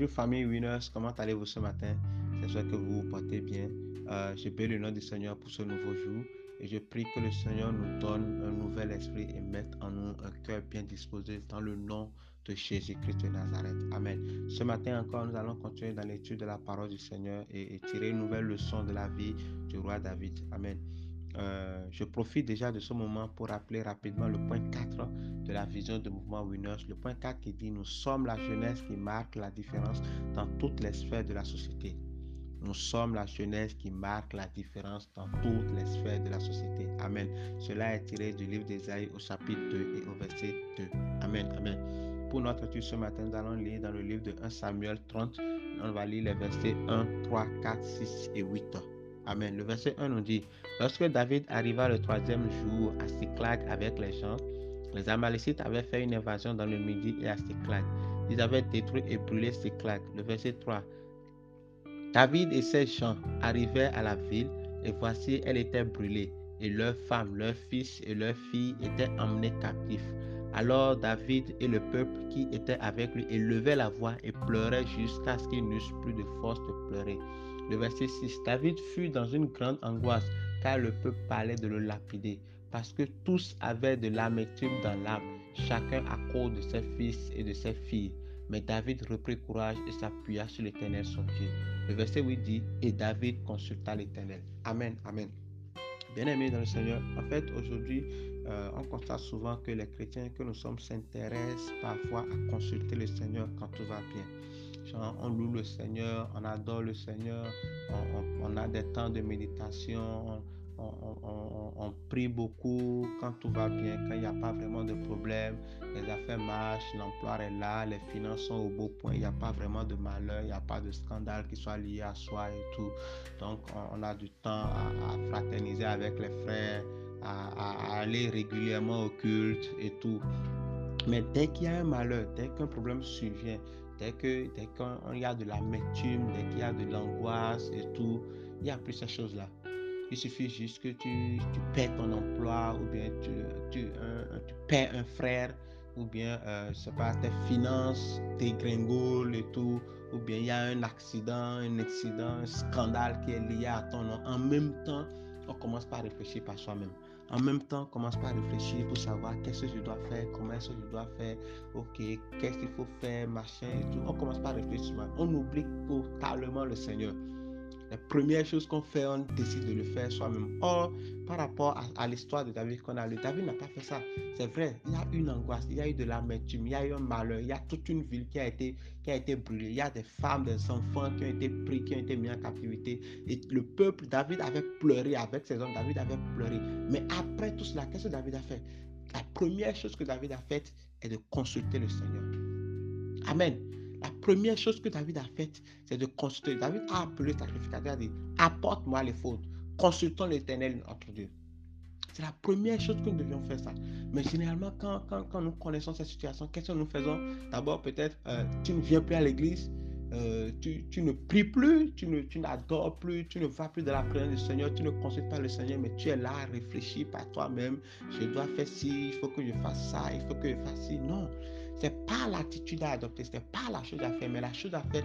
Bonjour famille Winners, comment allez-vous ce matin? J'espère que vous vous portez bien. Je bénis le nom du Seigneur pour ce nouveau jour et je prie que le Seigneur nous donne un nouvel esprit et mette en nous un cœur bien disposé dans le nom de Jésus-Christ de Nazareth. Amen. Ce matin encore, nous allons continuer dans l'étude de la parole du Seigneur et tirer une nouvelle leçon de la vie du roi David. Amen. Je profite déjà de ce moment pour rappeler rapidement le point 4 de la vision du mouvement Winners. Le point 4 qui dit « Nous sommes la jeunesse qui marque la différence dans toutes les sphères de la société. » Nous sommes la jeunesse qui marque la différence dans toutes les sphères de la société. Amen. Cela est tiré du livre d'Ésaïe au chapitre 2 et au verset 2. Amen. Amen. Pour notre étude ce matin, nous allons lire dans le livre de 1 Samuel 30. On va lire les versets 1, 3, 4, 6 et 8. Amen. Le verset 1 nous dit « Lorsque David arriva le troisième jour à Siclag avec les gens, les Amalécites avaient fait une invasion dans le Midi et à Siclag. Ils avaient détruit et brûlé Siclag. » Le verset 3. « David et ses gens arrivaient à la ville, et voici, elle était brûlée, et leurs femmes, leurs fils et leurs filles étaient emmenés captifs. Alors David et le peuple qui était avec lui élevaient la voix et pleuraient jusqu'à ce qu'ils n'eussent plus de force de pleurer. » Le verset 6. David fut dans une grande angoisse, car le peuple parlait de le lapider, parce que tous avaient de l'amertume dans l'âme, chacun à cause de ses fils et de ses filles. Mais David reprit courage et s'appuya sur l'Éternel son Dieu. Le verset 8 dit, et David consulta l'Éternel. Amen, amen. Bien-aimés dans le Seigneur, en fait aujourd'hui, on constate souvent que les chrétiens que nous sommes s'intéressent parfois à consulter le Seigneur quand tout va bien. Genre, on loue le Seigneur, on adore le Seigneur, on a des temps de méditation, on prie beaucoup quand tout va bien, quand il n'y a pas vraiment de problème, les affaires marchent, l'emploi est là, les finances sont au beau point, il n'y a pas vraiment de malheur, il n'y a pas de scandale qui soit lié à soi et tout. Donc on a du temps à fraterniser avec les frères, à aller régulièrement au culte et tout. Mais dès qu'il y a un malheur, dès qu'un problème survient, dès qu'il y a de l'amertume, dès qu'il y a de l'angoisse et tout, il n'y a plus ces choses-là. Il suffit juste que tu perds ton emploi ou bien tu perds un frère ou bien tes finances dégringolent et tout, ou bien il y a un accident, un scandale qui est lié à ton nom. En même temps, on commence par réfléchir par soi-même. En même temps, commence pas à réfléchir pour savoir qu'est-ce que je dois faire, comment est-ce que je dois faire, ok, qu'est-ce qu'il faut faire, machin et tout. On commence pas à réfléchir. On oublie totalement le Seigneur. La première chose qu'on fait, on décide de le faire soi-même. Or, par rapport à l'histoire de David qu'on a lu, David n'a pas fait ça. C'est vrai, il y a une angoisse, il y a eu de l'amertume, il y a eu un malheur, il y a toute une ville qui a été brûlée, il y a des femmes, des enfants qui ont été pris, qui ont été mis en captivité. Et le peuple, David avait pleuré avec ses hommes, David avait pleuré. Mais après tout cela, qu'est-ce que David a fait? La première chose que David a faite est de consulter le Seigneur. Amen. La première chose que David a faite, c'est de consulter. David a appelé le sacrificateur, a dit « Apporte-moi les fautes, consultons l'Éternel, notre Dieu ». C'est la première chose que nous devions faire ça. Mais généralement, quand nous connaissons cette situation, qu'est-ce que nous faisons? D'abord, peut-être, tu ne viens plus à l'église, tu ne pries plus, tu n'adores plus, tu ne vas plus dans la présence du Seigneur, tu ne consultes pas le Seigneur, mais tu es là, réfléchis par toi-même. Je dois faire ci, il faut que je fasse ça, il faut que je fasse ci. Non. Ce n'est pas l'attitude à adopter, ce n'est pas la chose à faire, mais la chose à faire,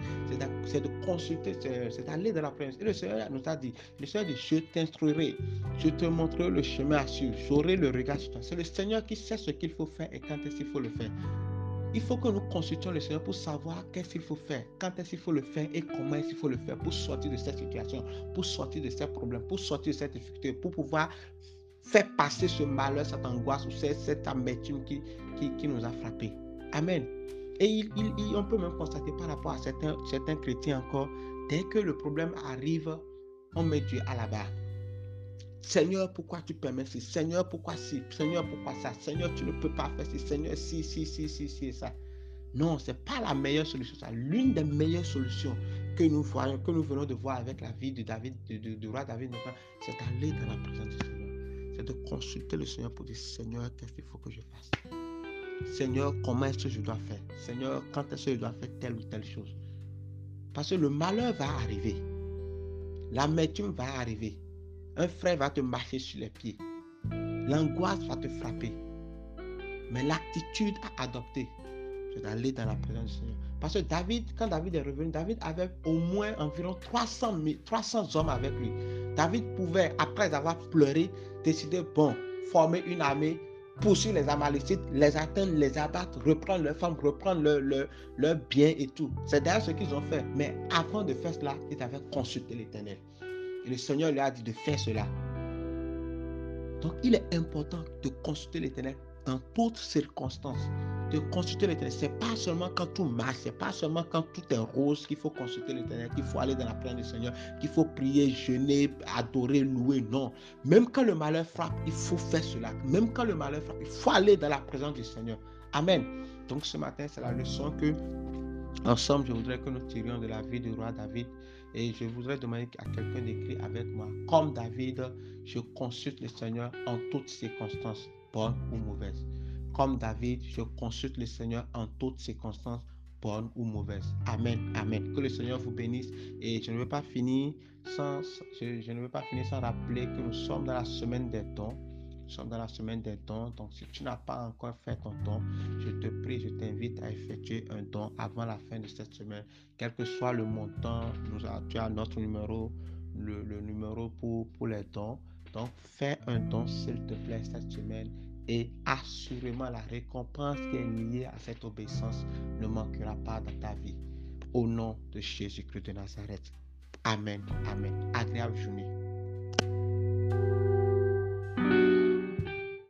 c'est de consulter, c'est d'aller dans la présence. Et le Seigneur nous a dit, je t'instruirai, je te montrerai le chemin à suivre, j'aurai le regard sur toi. C'est le Seigneur qui sait ce qu'il faut faire et quand est-ce qu'il faut le faire. Il faut que nous consultions le Seigneur pour savoir qu'est-ce qu'il faut faire, quand est-ce qu'il faut le faire et comment est-ce qu'il faut le faire pour sortir de cette situation, pour sortir de ces problèmes, pour sortir de cette difficulté, pour pouvoir faire passer ce malheur, cette angoisse ou cette amertume qui nous a frappés. Amen. Et on peut même constater par rapport à certains chrétiens encore, dès que le problème arrive, on met Dieu à la barre. Seigneur, pourquoi tu permets ça? Seigneur, pourquoi si? Seigneur, pourquoi ça? Seigneur, tu ne peux pas faire ça. Seigneur, si, ça. Non, ce n'est pas la meilleure solution. C'est l'une des meilleures solutions que nous venons de voir avec la vie de David, du roi David, c'est d'aller dans la présence du Seigneur. C'est de consulter le Seigneur pour dire, Seigneur, qu'est-ce qu'il faut que je fasse? Seigneur, comment est-ce que je dois faire? Seigneur, quand est-ce que je dois faire telle ou telle chose? Parce que le malheur va arriver. L'amertume va arriver. Un frère va te marcher sur les pieds. L'angoisse va te frapper. Mais l'attitude à adopter, c'est d'aller dans la présence du Seigneur. Parce que David, quand David est revenu, David avait au moins environ 300 hommes avec lui. David pouvait, après avoir pleuré, décider, bon, former une armée, poursuivre les Amalécites, les atteindre, les abattre, reprendre leurs femmes, reprendre leurs biens et tout. C'est d'ailleurs ce qu'ils ont fait. Mais avant de faire cela, ils avaient consulté l'Éternel. Et le Seigneur lui a dit de faire cela. Donc, il est important de consulter l'Éternel dans toutes circonstances. De consulter l'Éternel, ce n'est pas seulement quand tout marche, ce n'est pas seulement quand tout est rose qu'il faut consulter l'Éternel, qu'il faut aller dans la présence du Seigneur, qu'il faut prier, jeûner, adorer, louer. Non. Même quand le malheur frappe, il faut faire cela. Même quand le malheur frappe, il faut aller dans la présence du Seigneur. Amen. Donc ce matin, c'est la leçon que, ensemble, je voudrais que nous tirions de la vie du roi David. Et je voudrais demander à quelqu'un d'écrire avec moi. Comme David, je consulte le Seigneur en toutes circonstances, bonnes ou mauvaises. Comme David, je consulte le Seigneur en toutes circonstances, bonnes ou mauvaises. Amen, amen. Que le Seigneur vous bénisse. Et je ne veux pas finir sans rappeler que nous sommes dans la semaine des dons. Nous sommes dans la semaine des dons. Donc, si tu n'as pas encore fait ton don, je te prie, je t'invite à effectuer un don avant la fin de cette semaine. Quel que soit le montant, tu as notre numéro, le numéro pour les dons. Donc, fais un don, s'il te plaît, cette semaine. Et assurément, la récompense qui est liée à cette obéissance ne manquera pas dans ta vie. Au nom de Jésus-Christ de Nazareth. Amen. Amen. Agréable journée.